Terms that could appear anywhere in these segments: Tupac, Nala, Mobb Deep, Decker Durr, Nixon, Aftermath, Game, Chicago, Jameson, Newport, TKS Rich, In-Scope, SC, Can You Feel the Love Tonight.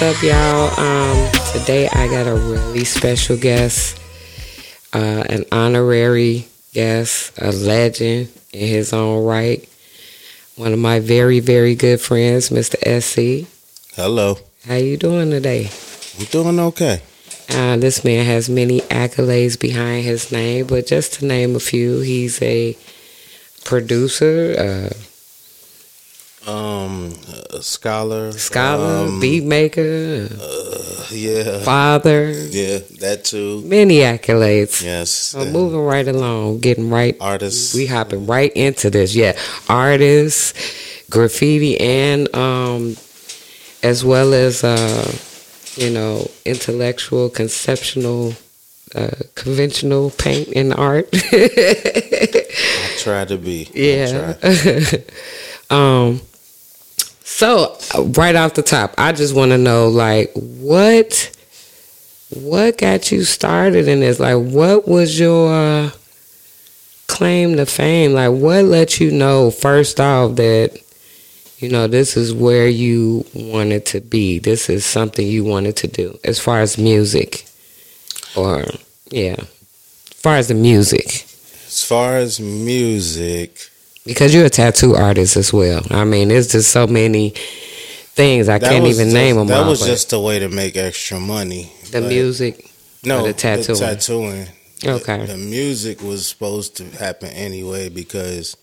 What's up, y'all? Today I got a really special guest, an honorary guest, a legend in his own right. One of my very, very good friends, Mr. SC. Hello. How you doing today? I'm doing okay. This man has many accolades behind his name, but just to name a few, he's a producer, a scholar, beat maker, father, that too. Many accolades. Yes. So moving right along, getting right artists. We hopping right into this. Yeah, artists, graffiti, and as well as intellectual, conceptual, conventional paint and art. I try to be. Yeah. I try. So right off the top, I just want to know, like, what got you started in this? Like, what was your claim to fame? Like, what let you know, first off, that, you know, this is where you wanted to be? This is something you wanted to do as far as music? Or, yeah, as far as the music. As far as music... Because you're a tattoo artist as well. I mean, it's just so many things. I can't even name them. That was just a way to make extra money. The music? No, the tattooing. The tattooing. Okay. The music was supposed to happen anyway because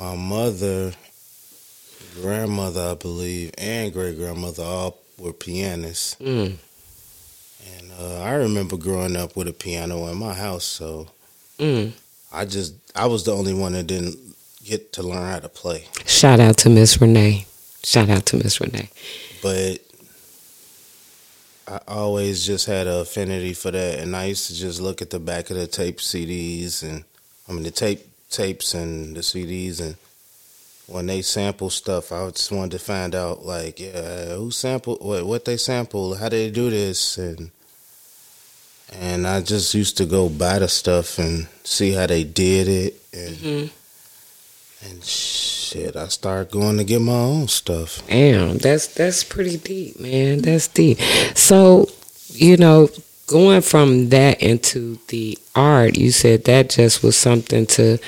my mother, grandmother, I believe, and great-grandmother all were pianists. Mm. And I remember growing up with a piano in my house, so I was the only one that didn't get to learn how to play. Shout out to Miss Renee. But I always just had an affinity for that, and I used to just look at the back of the tapes and the CDs, and when they sample stuff, I just wanted to find out, like, who sampled, what they sample, how they do this, and I just used to go buy the stuff and see how they did it. And and shit, I started going to get my own stuff. Damn, that's pretty deep, man. That's deep. So, you know, going from that into the art, you said that just was something to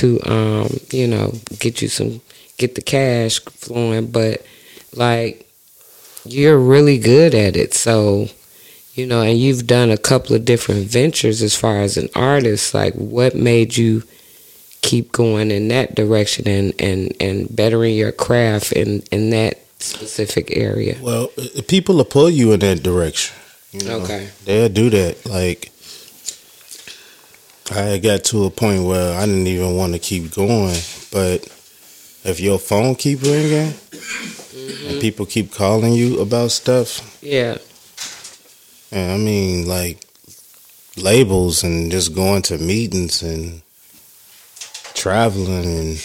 you know, get the cash flowing. But, like, you're really good at it, so... You know, and you've done a couple of different ventures as far as an artist. Like, what made you keep going in that direction and bettering your craft in that specific area? Well, people will pull you in that direction. You know? Okay. They'll do that. Like, I got to a point where I didn't even want to keep going. But if your phone keep ringing and people keep calling you about stuff... Yeah. And I mean, like, labels and just going to meetings and traveling and...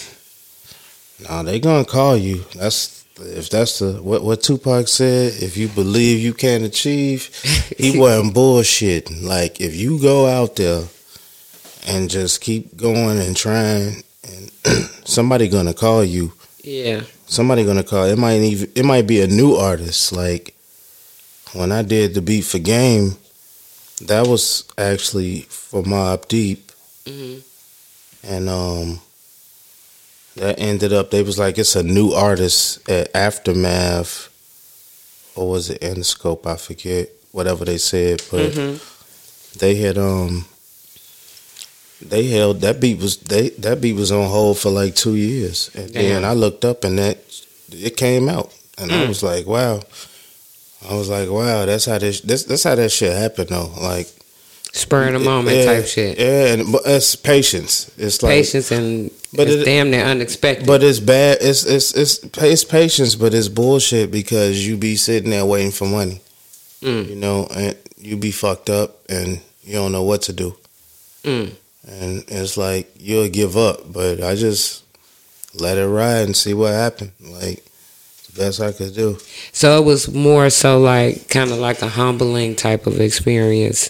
Nah, they gonna call you. That's what Tupac said. If you believe you can achieve, he wasn't bullshitting. Like, if you go out there and just keep going and trying, and somebody gonna call you. Yeah. Somebody gonna call. It might be a new artist, like... When I did the beat for Game, that was actually for Mobb Deep. Mm-hmm. And that ended up, they was like, it's a new artist at Aftermath, or was it In-Scope? I forget, whatever they said. But they had, they held, that beat was on hold for like 2 years. And then I looked up and it came out. And I was like, wow. That's how that's how that shit happened, though. Like, spur in the moment type shit. Yeah, and it's patience. It's like patience, and but it's damn near unexpected. But it's bad. It's patience, but it's bullshit because you be sitting there waiting for money. You know, and you be fucked up, and you don't know what to do. And it's like you'll give up, but I just let it ride and see what happened. Like. That's what I could do. So it was more so like kind of like a humbling type of experience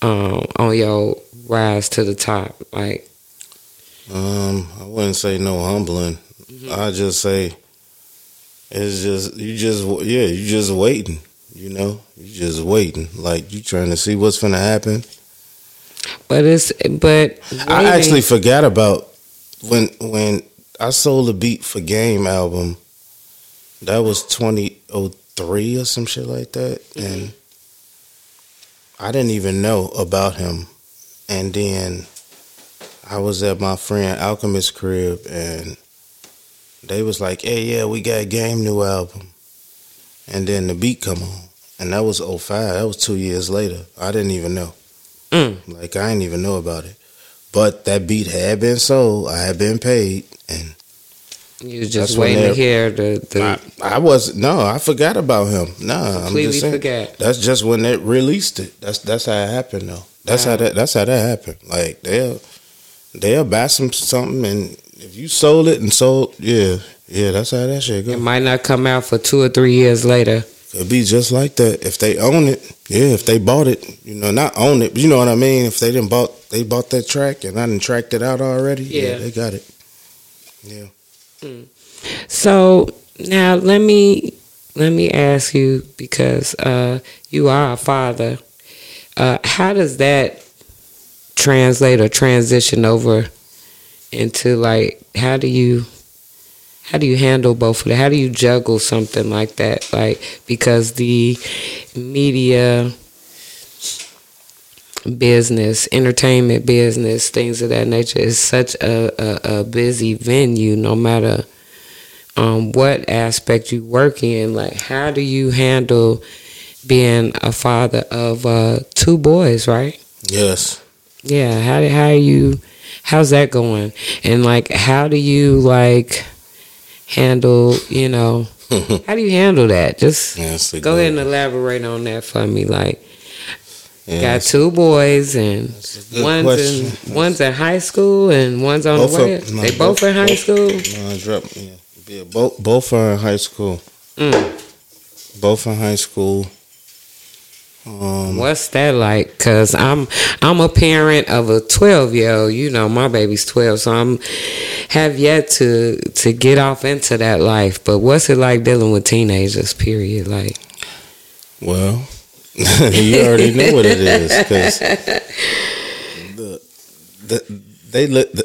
on your rise to the top, like. I wouldn't say no humbling. I just say It's just, you just waiting, you know, you just waiting. Like, you trying to see what's finna happen. But waiting. I actually forgot about when I sold a beat for Game album. That was 2003 or some shit like that. Mm-hmm. And I didn't even know about him. And then I was at my friend Alchemist's crib, and they was like, "Hey, yeah, we got Game new album." And then the beat come on. And that was 2005. That was 2 years later. I didn't even know. Like, I didn't even know about it. But that beat had been sold. I had been paid. And you was just waiting to hear the... I forgot about him. Nah, completely I'm just saying, forgot. That's just when they released it. That's how it happened, though. That's how that happened. Like, they'll buy something, and if you sold it and sold... Yeah, that's how that shit goes. It might not come out for 2 or 3 years later. It'd be just like that. If they own it, yeah, if they bought it, you know, not own it, but you know what I mean? If they didn't bought that track and I done tracked it out already, yeah they got it. Yeah. So now let me ask you, because you are a father, how does that translate or transition over into, like, how do you handle both of that? How do you juggle something like that? Like, because the media business, entertainment business, things of that nature is such a busy venue, no matter what aspect you work in. Like, how do you handle being a father of 2 boys, right? Yes. Yeah. How's that going? And, like, how do you, like... handle, you know, how do you handle that? Just go ahead and elaborate on that for me. Like, got 2 boys, and one's in high school and one's on the way. They both in high school? Both are in high school. Both in high school. What's that like? Cause I'm a parent of a 12-year-old. You know, my baby's 12, so I'm have yet to get off into that life. But what's it like dealing with teenagers? Period. Like, well, you already know what it is. Cause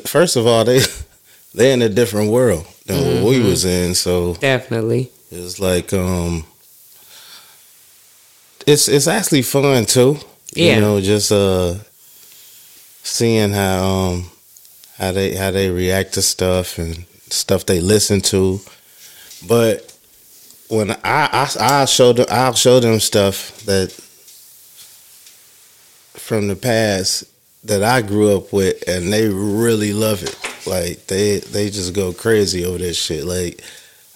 first of all, they in a different world than what we was in. So definitely, it's like It's actually fun too. Yeah. You know, just seeing how they react to stuff and stuff they listen to. But when I'll show them stuff that from the past that I grew up with, and they really love it. Like, they just go crazy over that shit. Like,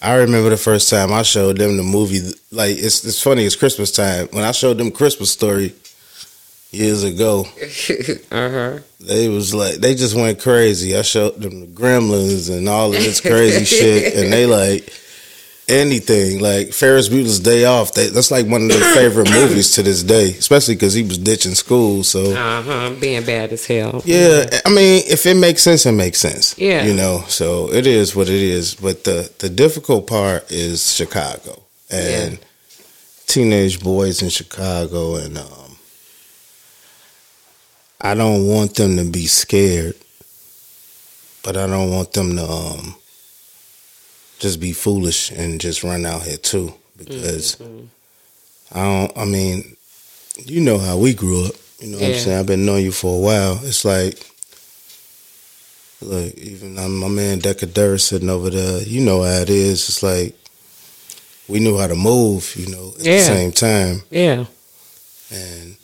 I remember the first time I showed them the movie. Like, it's funny, it's Christmas time. When I showed them Christmas Story years ago, they was like, they just went crazy. I showed them the Gremlins and all of this crazy shit, and they like anything. Like Ferris Bueller's Day Off, that's like one of their favorite movies to this day, especially because he was ditching school. So being bad as hell. Yeah, I mean, if it makes sense, it makes sense. Yeah, you know. So it is what it is. But the difficult part is Chicago and teenage boys in Chicago, and I don't want them to be scared, but I don't want them to just be foolish and just run out here too, because I mean, you know how we grew up, you know what I'm saying? I've been knowing you for a while. It's like, look, even my man Decker Durr sitting over there, you know how it is. It's like, we knew how to move, you know, at the same time. Yeah. And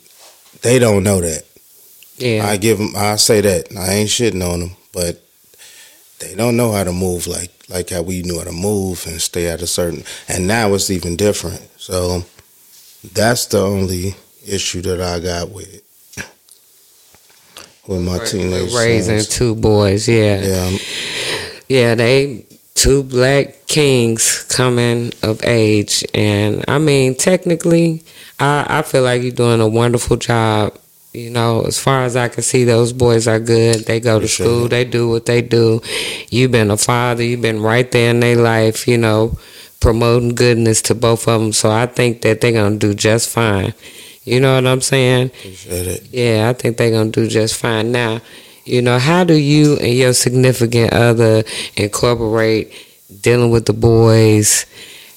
they don't know that. Yeah. I say that. I ain't shitting on them, but they don't know how to move like how we knew how to move and stay at a certain... And now it's even different. So that's the only issue that I got with it. With my teenage raising sons. 2 boys, Yeah, they... 2 black kings coming of age. And, I mean, technically, I feel like you're doing a wonderful job. You know, as far as I can see, those boys are good. They go to school. They do what they do. You've been a father. You've been right there in their life, you know, promoting goodness to both of them. So I think that they're going to do just fine. You know what I'm saying? Appreciate it. Yeah, I think they're going to do just fine. Now, you know, how do you and your significant other incorporate dealing with the boys,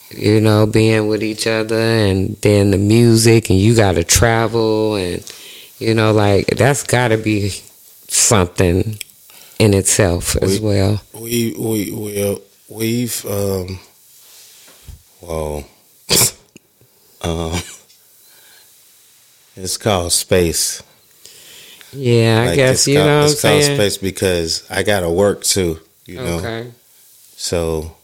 you know, being with each other, and then the music, and you got to travel, and, you know, like, that's got to be something in itself as well. It's called space. Yeah, I guess, you know what I'm saying? It's called space because I got to work too, you know. Okay. So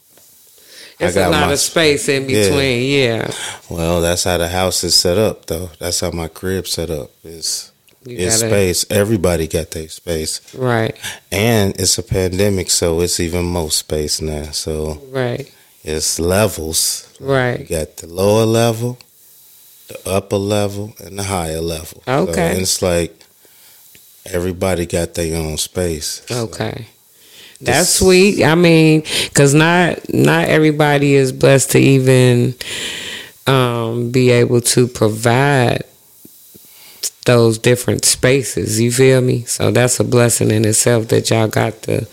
it's a lot of space in between, yeah. Well, that's how the house is set up, though. That's how my crib set up. It's space. Everybody got their space. Right. And it's a pandemic, so it's even more space now. So right. It's levels. Right. You got the lower level, the upper level, and the higher level. Okay. So it's like everybody got their own space. So. Okay. That's sweet. I mean, because not everybody is blessed to even be able to provide those different spaces. You feel me? So that's a blessing in itself that y'all got the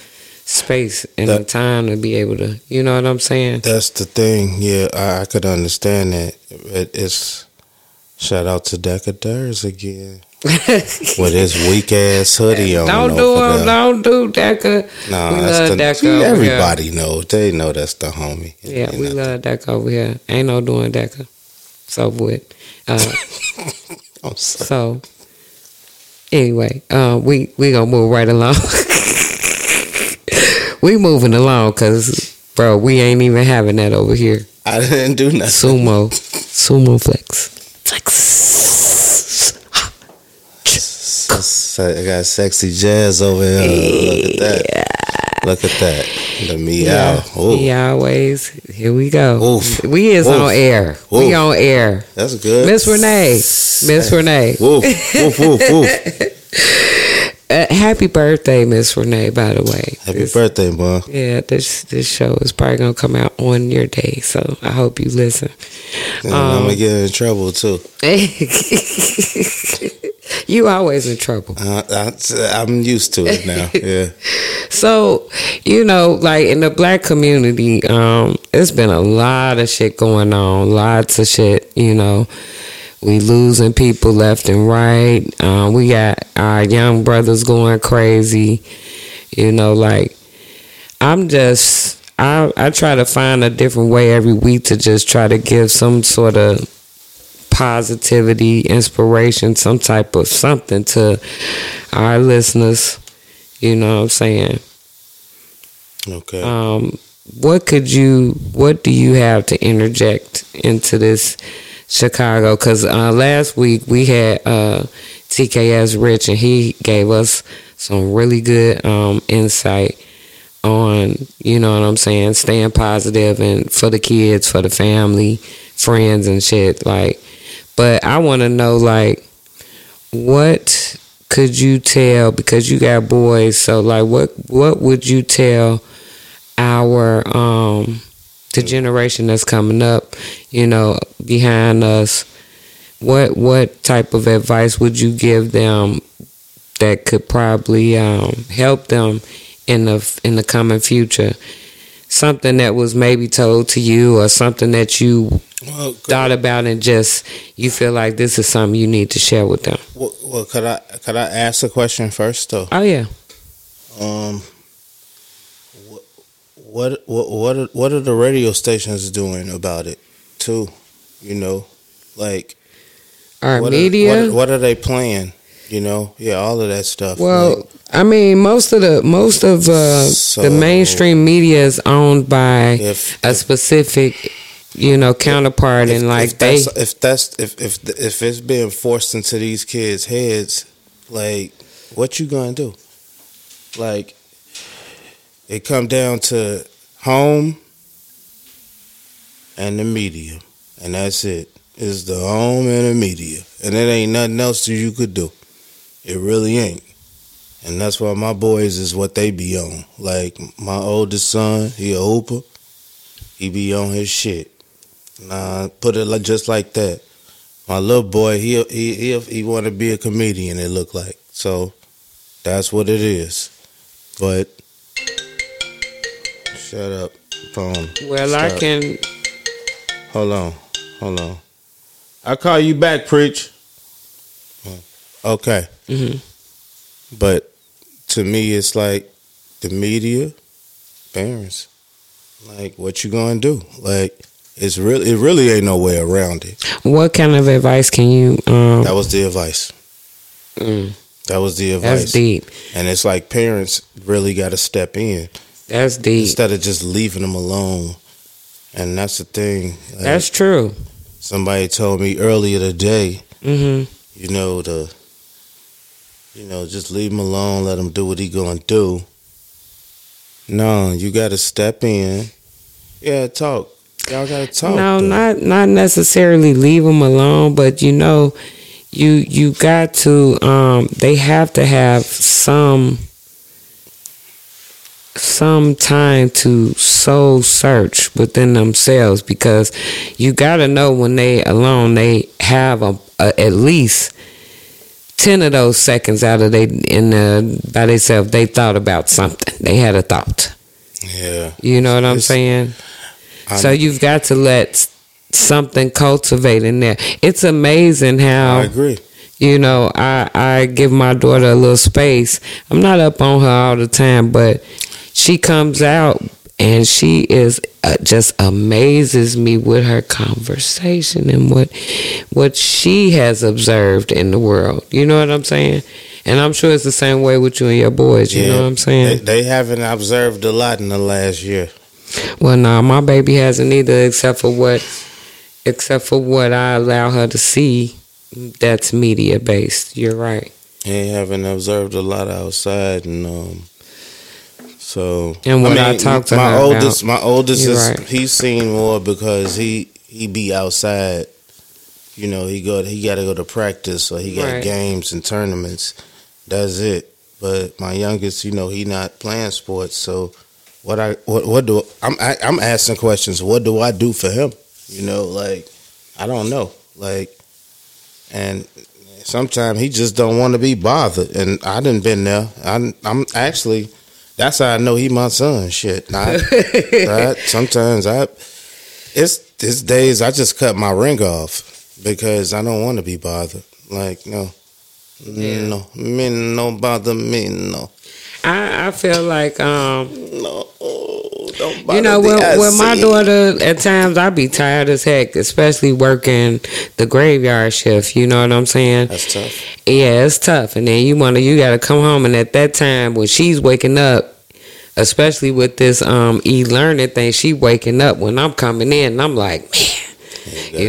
space and the time to be able to. You know what I'm saying? That's the thing. Yeah, I could understand that. It's shout out to Decadurs again. With his weak ass hoodie on. Don't do him. Don't do Deca. No, we that's love the, Deca. See, everybody here. Knows. They know that's the homie. Yeah, we love Deca over here. Ain't no doing Deca. So what? I'm sorry. So anyway, we gonna move right along. We moving along because, bro, we ain't even having that over here. I didn't do nothing. Sumo flex. I got sexy jazz over here. Look at that. Look at that. The meow. Yeah, always. Here we go. Oof. We is on air. Oof. We on air. That's good. Miss Renee. Miss Renee. Woof. Woof, woof, woof. Happy birthday, Miss Renee, by the way. Happy birthday, boy. Yeah, this show is probably going to come out on your day, so I hope you listen. And I'm going to get in trouble, too. You always in trouble. I'm used to it now. Yeah. So, you know, like in the black community, it's been a lot of shit going on. Lots of shit, you know. We losing people left and right. We got our young brothers going crazy. You know, like I try to find a different way every week to just try to give some sort of positivity, inspiration, some type of something to our listeners. You know what I'm saying? Okay. What do you have to interject into this, Chicago? Because last week we had TKS Rich, and he gave us some really good insight on, you know what I'm saying, staying positive and for the kids, for the family, friends and shit, like. But I want to know, like, what could you tell, because you got boys, so, like, what would you tell our, the generation that's coming up, you know, behind us? What type of advice would you give them that could probably help them in the coming future? Something that was maybe told to you, or something that you thought about and just you feel like this is something you need to share with them. Well, could I ask a question first, though? Oh yeah. What are the radio stations doing about it too? You know, like our media. What are they playing? You know, yeah, all of that stuff. Well, like, I mean, most of the mainstream media is owned by a specific, you know, counterpart, and like if it's being forced into these kids' heads, like, what you gonna do? Like, it come down to home and the media, and that's it. It's the home and the media, and it ain't nothing else that you could do. It really ain't. And that's why my boys is what they be on. Like, my oldest son, he a hooper. He be on his shit. Nah, put it like just like that. My little boy, he want to be a comedian, it look like. So that's what it is. But shut up, phone. Well, stop. I can. Hold on. I call you back, preach. Okay. Mm-hmm. But to me, it's like the media, parents. Like, what you gonna do? Like. It really ain't no way around it. What kind of advice can you? That was the advice. That was the advice. That's deep. And it's like parents really got to step in. That's deep. Instead of just leaving them alone. And that's the thing. Like, that's true. Somebody told me earlier today. Mm-hmm. Just leave him alone. Let him do what he gonna do. No, you got to step in. Yeah, talk. Y'all gotta talk. No, though. not necessarily leave them alone, but you got to. They have to have some time to soul search within themselves, because you gotta know when they alone, they have at least 10 of those seconds out of by themselves. They thought about something. They had a thought. Yeah, you know what I'm saying. So you've got to let something cultivate in there. It's amazing how I agree. I give my daughter a little space. I'm not up on her all the time, but she comes out and she is just amazes me with her conversation and what she has observed in the world. You know what I'm saying? And I'm sure it's the same way with you and your boys. You know what I'm saying? They haven't observed a lot in the last year. Well, no, my baby hasn't either, except for what I allow her to see. That's media based. You're right. They haven't observed a lot outside, and so. And when I talk to my her oldest, about, my oldest is right. He's seen more because he be outside. He got to go to practice, so he got games and tournaments. That's it. But my youngest, he not playing sports, so. I'm asking questions. What do I do for him? I don't know. And sometimes he just don't want to be bothered. And I done been there. I'm actually, that's how I know he my son. Shit. It's days I just cut my ring off because I don't want to be bothered. No bother me, no. I feel like don't bother with my daughter at times I be tired as heck, especially working the graveyard shift. You know what I'm saying? That's tough. Yeah, it's tough. And then you gotta come home, and at that time when she's waking up, especially with this e-learning thing, she waking up when I'm coming in, and I'm like, man. I'm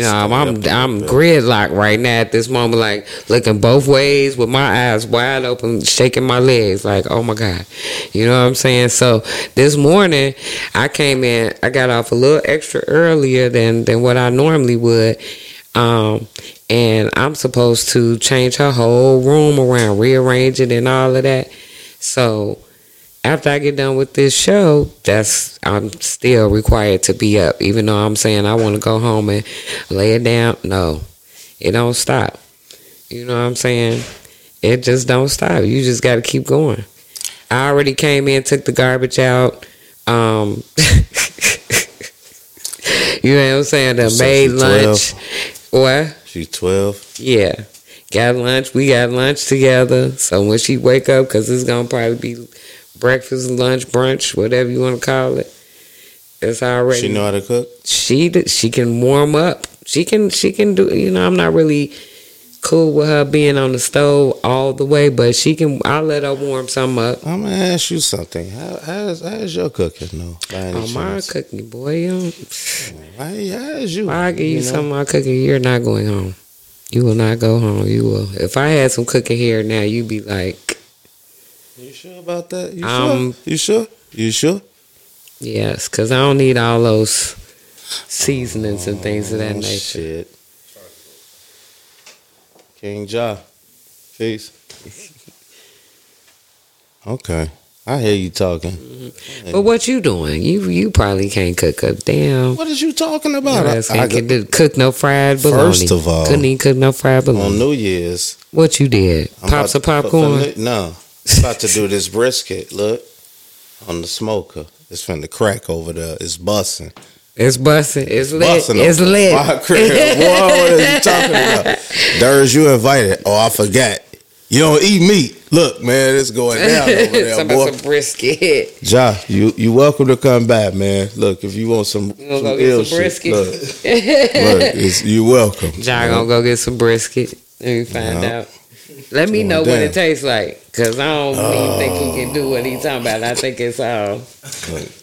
gridlocked right now at this moment, like looking both ways with my eyes wide open, shaking my legs like, oh my God. You know what I'm saying? So this morning I came in, I got off a little extra earlier than what I normally would. And I'm supposed to change her whole room around, rearrange it and all of that. So after I get done with this show, I'm still required to be up, even though I'm saying I want to go home and lay it down. No, it don't stop. You know what I'm saying? It just don't stop. You just got to keep going. I already came in, took the garbage out. You know what I'm saying? I made lunch. 12. What? She's 12. Yeah. Got lunch. We got lunch together. So when she wake up, because it's going to probably be breakfast, lunch, brunch, whatever you want to call it. It's already. She know how to cook? She can warm up. She can do. I'm not really cool with her being on the stove all the way, but she can. I'll let her warm something up. I'm gonna ask you something. How's your cooking though? My cooking, boy. I give you something I cooking. You're not going home. You will not go home. You will. If I had some cooking here now, you'd be like. You sure about that? You sure? Yes, because I don't need all those seasonings and things of that nature. Shit. King Ja. Peace. Okay. I hear you talking. Mm-hmm. But what you doing? You probably can't cook up. Damn. What is you talking about? I can't cook no fried bologna. First of all, couldn't even cook no fried bologna. On New Year's. What you did? Pops of popcorn? No. I'm about to do this brisket, look, on the smoker. It's finna crack over there. It's busting. It's busting. It's lit. It's lit. What are you talking about? Durs, you invited. Oh, I forgot. You don't eat meat. Look, man, it's going down over there, some boy. Some brisket. Ja, you welcome to come back, man. Look, if you want some ill brisket. Look, you welcome. Ja gonna go get some brisket. Let me find out. Let me know what it tastes like, because I don't really think he can do what he's talking about. I think it's all.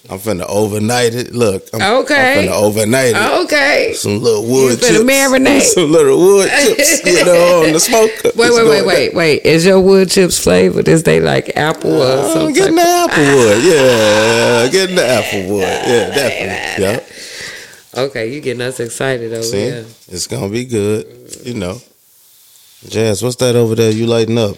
I'm finna overnight it. Look, I'm finna overnight it. Okay. Some little wood chips. Marinate. Some little wood chips, you know, on the smoker. Wait. Is your wood chips flavored? Is they like apple or something? Getting the apple wood. Yeah, getting the apple wood. Yeah, definitely. Yeah. Okay, you getting us excited over here. It's going to be good, you know. Jazz, what's that over there you lighting up?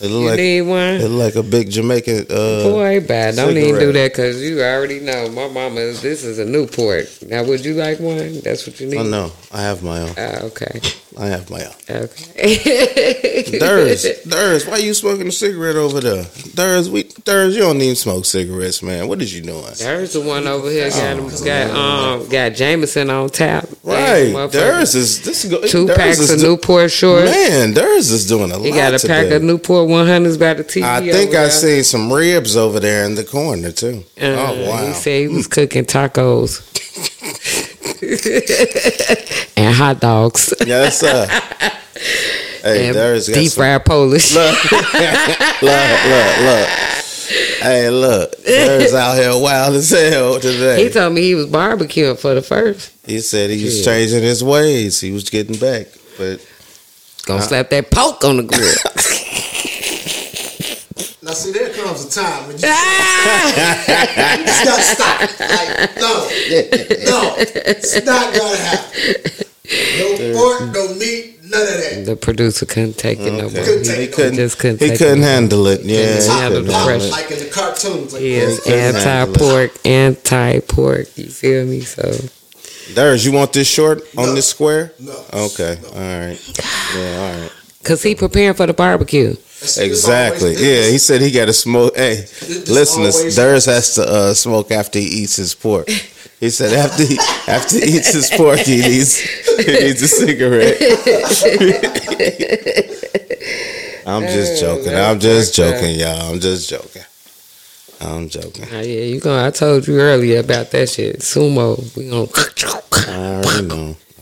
It look need one? It look like a big Jamaican boy, bad. Don't even do that, because you already know. My mama, this is a Newport. Now, would you like one? That's what you need? Oh, no. I have my own. Oh, okay. I have my own. Okay. Durs, why you smoking a cigarette over there? Durs, you don't even smoke cigarettes, man. What is you doing? Durs the one over here got Jameson on tap. Right. Durs is... Two packs of Newport shorts. Man, Durs is doing a lot today. He got a pack of Newport 100s by the TV. I think I seen some ribs over there in the corner, too. Oh, wow. He said he was cooking tacos. And hot dogs. Yes, sir. Hey, and Durs got deep fried Polish. Look. Hey, look. Durs out here wild as hell today. He told me he was barbecuing for the first. He said he was changing his ways. He was getting back. But gonna slap that poke on the grill. Now, see, there comes a time when you just gotta stop. Like, no, it's not gonna happen. No pork, no meat, none of that. The producer couldn't take it no more. He couldn't handle it. Yeah, he couldn't handle the pressure. Like in the cartoons. He is anti-pork. You feel me? So, Durs, you want this short on this square? No. Okay. No. All right. Yeah. All right. Because he preparing for the barbecue. Exactly. Yeah, he said he got to smoke. Hey, listeners, Durs has to smoke after he eats his pork. He said after he eats his pork, he needs a cigarette. I'm just joking, y'all. Oh, yeah, I told you earlier about that shit. Sumo, we gonna.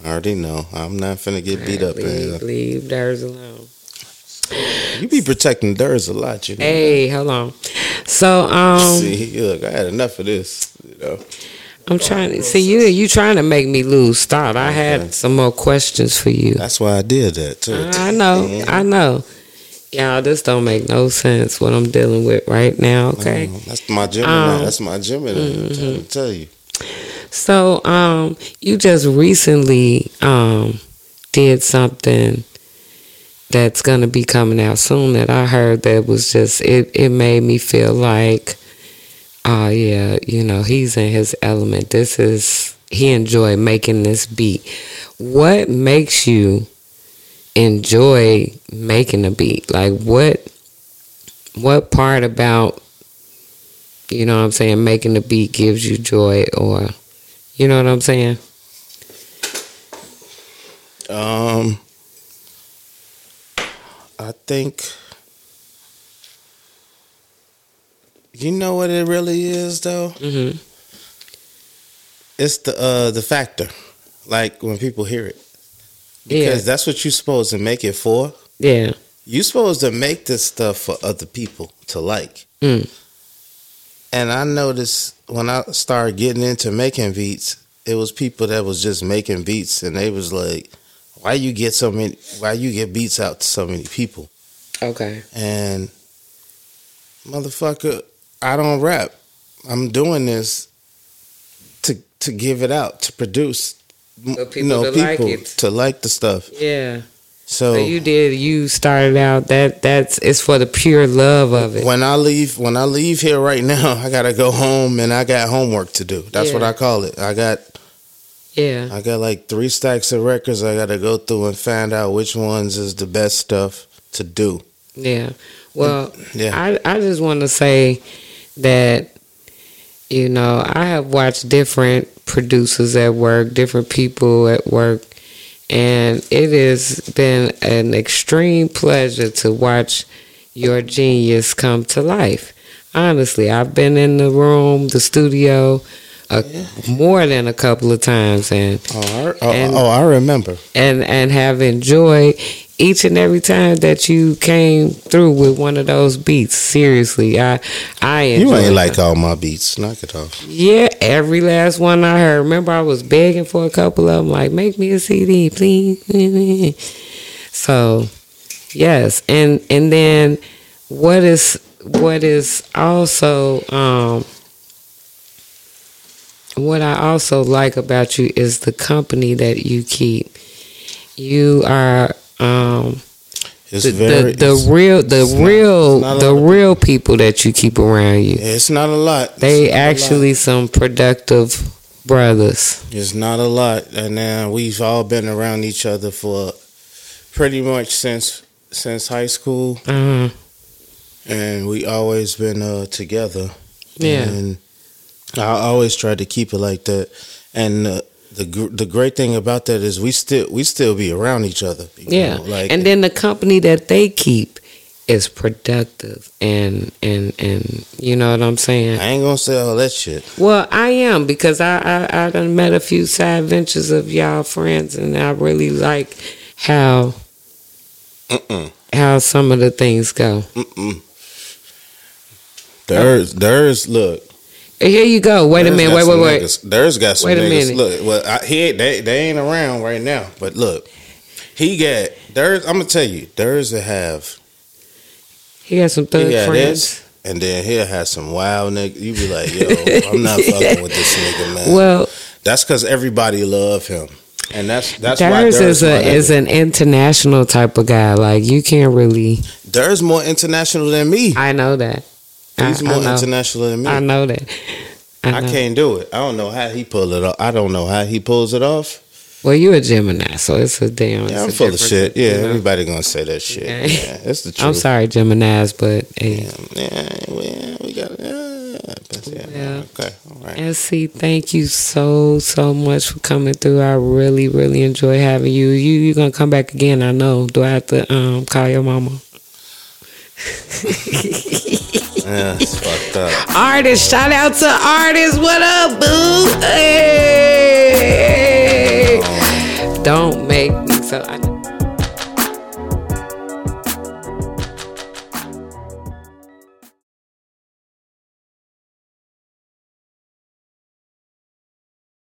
I already know. I'm not finna get beat up. Leave Durs alone. You be protecting Durs a lot, you know. Hey, hold on. So, see, look, I had enough of this, you know. I'm trying to see you trying to make me lose. Stop. I had some more questions for you. That's why I did that too. I know. Y'all, this don't make no sense what I'm dealing with right now, okay? That's my Gemini. I'm trying to tell you. So, you just recently did something that's going to be coming out soon that I heard that was just, it made me feel like, oh, yeah, you know, he's in his element. He enjoyed making this beat. What makes you enjoy making a beat? Like, what part about, you know what I'm saying, making the beat gives you joy, or, you know what I'm saying? I think, you know what it really is, though? Mm-hmm. It's the factor, like when people hear it. Because that's what you're supposed to make it for. Yeah. You're supposed to make this stuff for other people to like. Mm. And I noticed when I started getting into making beats, it was people that was just making beats, and they was like, why you get beats out to so many people? Okay. And motherfucker, I don't rap. I'm doing this to give it out, to produce, people to like the stuff. Yeah. So you did. You started out that's it's for the pure love of it. When I leave here right now, I gotta go home and I got homework to do. That's what I call it. I got like 3 stacks of records I gotta go through and find out which ones is the best stuff to do. Yeah. Well, I just want to say that, you know, I have watched different producers at work, different people at work, and it has been an extreme pleasure to watch your genius come to life. Honestly, I've been in the room, the studio, more than a couple of times, and I remember, and have enjoyed each and every time that you came through with one of those beats. Seriously, I enjoyed. You ain't like all my beats. Knock it off. Yeah, every last one I heard. Remember, I was begging for a couple of them, like, make me a CD, please. So, yes, and then what is also. What I also like about you is the company that you keep. You are the real people that you keep around you. It's not a lot. They actually some productive brothers. It's not a lot, and we've all been around each other for pretty much since high school, and we always been together. Yeah. And I always try to keep it like that, and the great thing about that is we still be around each other. You know? Like, and then the company that they keep is productive, and you know what I'm saying. I ain't gonna say all that shit. Well, I am, because I done met a few side ventures of y'all friends, and I really like how some of the things go. There's look. Here you go. Wait a minute. Wait. There's got some niggas. Look, well, they ain't around right now. But look, he got Durs. I'm gonna tell you, Durs will have. He got some thug friends, and then he'll have some wild nigga. You be like, yo, I'm not fucking with this nigga, man. Well, that's because everybody love him, and that's Durs why Durs is an international type of guy. Like, you can't really. Durs more international than me. I know that. He's more international than me. I know that. I can't do it. I don't know how he pull it off. I don't know how he pulls it off. Well, you a Gemini, so it's a damn. Yeah, I'm full of shit. Yeah, you know? Everybody gonna say that shit. Okay. Yeah, it's the truth. I'm sorry, Geminis, but we got it. Yeah. Okay, all right. SC, thank you so much for coming through. I really, really enjoy having you. You gonna come back again? I know. Do I have to call your mama? Yeah, it's fucked up. Artists, shout out to artists. What up, boo? Hey. Don't make me so.